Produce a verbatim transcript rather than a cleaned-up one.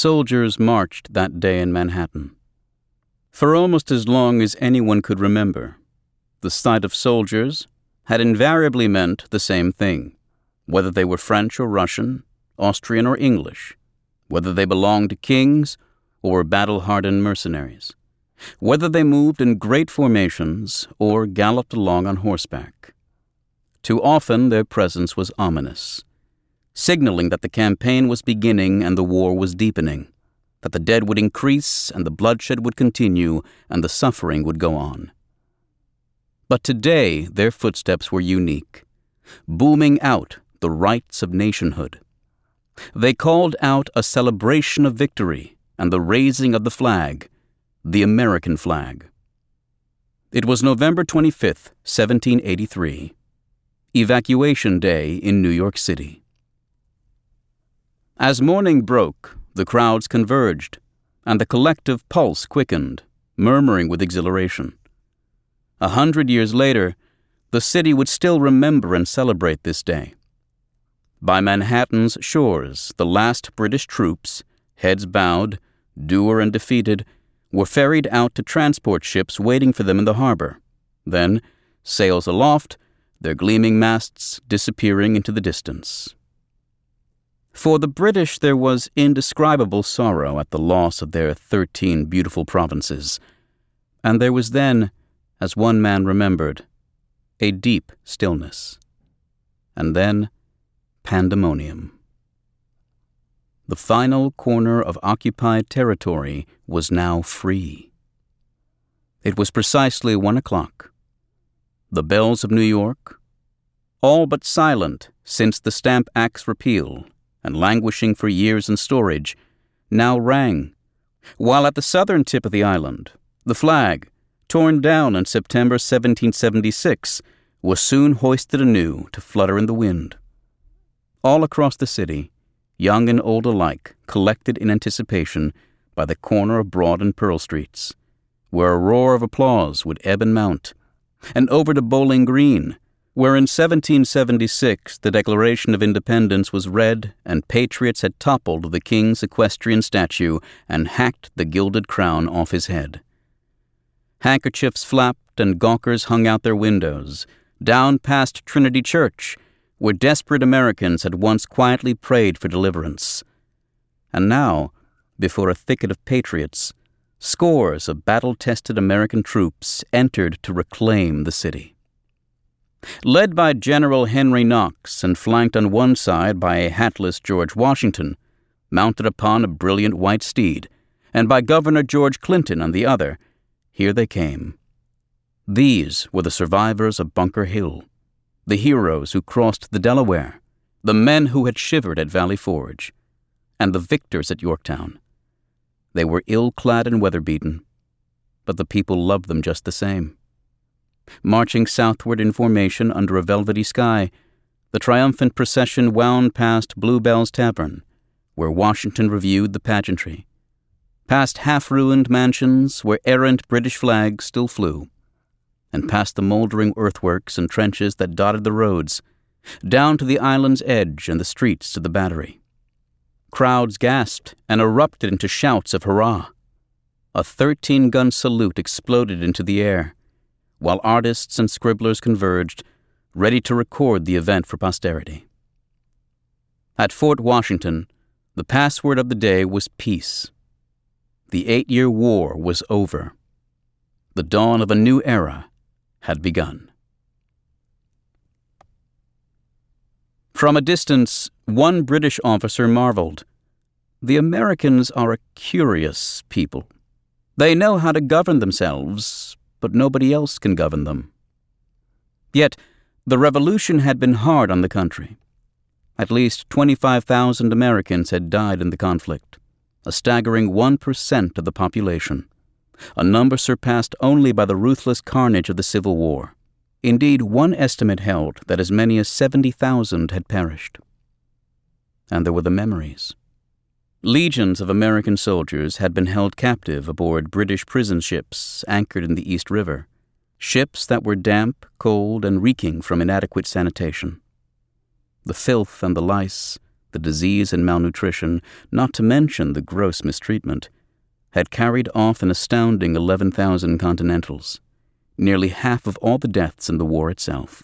Soldiers marched that day in Manhattan. For almost as long as anyone could remember, the sight of soldiers had invariably meant the same thing, whether they were French or Russian, Austrian or English, whether they belonged to kings or were battle-hardened mercenaries, whether they moved in great formations or galloped along on horseback. Too often their presence was ominous, signaling that the campaign was beginning and the war was deepening, that the dead would increase and the bloodshed would continue and the suffering would go on. But today their footsteps were unique, booming out the rights of nationhood. They called out a celebration of victory and the raising of the flag, the American flag. It was November twenty-fifth, seventeen eighty-three, Evacuation Day in New York City. As morning broke, the crowds converged, and the collective pulse quickened, murmuring with exhilaration. A hundred years later, the city would still remember and celebrate this day. By Manhattan's shores, the last British troops, heads bowed, dour and defeated, were ferried out to transport ships waiting for them in the harbor. Then, sails aloft, their gleaming masts disappearing into the distance. For the British there was indescribable sorrow at the loss of their thirteen beautiful provinces, and there was then, as one man remembered, a deep stillness, and then pandemonium. The final corner of occupied territory was now free. It was precisely one o'clock. The bells of New York, all but silent since the Stamp Act's repeal and languishing for years in storage, now rang, while at the southern tip of the island, the flag, torn down in September seventeen seventy-six, was soon hoisted anew to flutter in the wind. All across the city, young and old alike, collected in anticipation by the corner of Broad and Pearl Streets, where a roar of applause would ebb and mount, and over to Bowling Green, where in seventeen seventy-six the Declaration of Independence was read and patriots had toppled the king's equestrian statue and hacked the gilded crown off his head. Handkerchiefs flapped and gawkers hung out their windows, down past Trinity Church, where desperate Americans had once quietly prayed for deliverance. And now, before a thicket of patriots, scores of battle-tested American troops entered to reclaim the city. Led by General Henry Knox and flanked on one side by a hatless George Washington, mounted upon a brilliant white steed, and by Governor George Clinton on the other, here they came. These were the survivors of Bunker Hill, the heroes who crossed the Delaware, the men who had shivered at Valley Forge, and the victors at Yorktown. They were ill-clad and weather-beaten, but the people loved them just the same. Marching southward in formation under a velvety sky, the triumphant procession wound past Bluebell's Tavern, where Washington reviewed the pageantry, past half-ruined mansions where errant British flags still flew, and past the moldering earthworks and trenches that dotted the roads, down to the island's edge and the streets to the Battery. Crowds gasped and erupted into shouts of hurrah. A thirteen-gun salute exploded into the air, while artists and scribblers converged, ready to record the event for posterity. At Fort Washington, the password of the day was peace. The eight-year war was over. The dawn of a new era had begun. From a distance, one British officer marveled. The Americans are a curious people. They know how to govern themselves, but nobody else can govern them. Yet, the revolution had been hard on the country. At least twenty-five thousand Americans had died in the conflict, a staggering one percent of the population, a number surpassed only by the ruthless carnage of the Civil War. Indeed, one estimate held that as many as seventy thousand had perished. And there were the memories. Legions of American soldiers had been held captive aboard British prison ships anchored in the East River, ships that were damp, cold, and reeking from inadequate sanitation. The filth and the lice, the disease and malnutrition, not to mention the gross mistreatment, had carried off an astounding eleven thousand Continentals, nearly half of all the deaths in the war itself.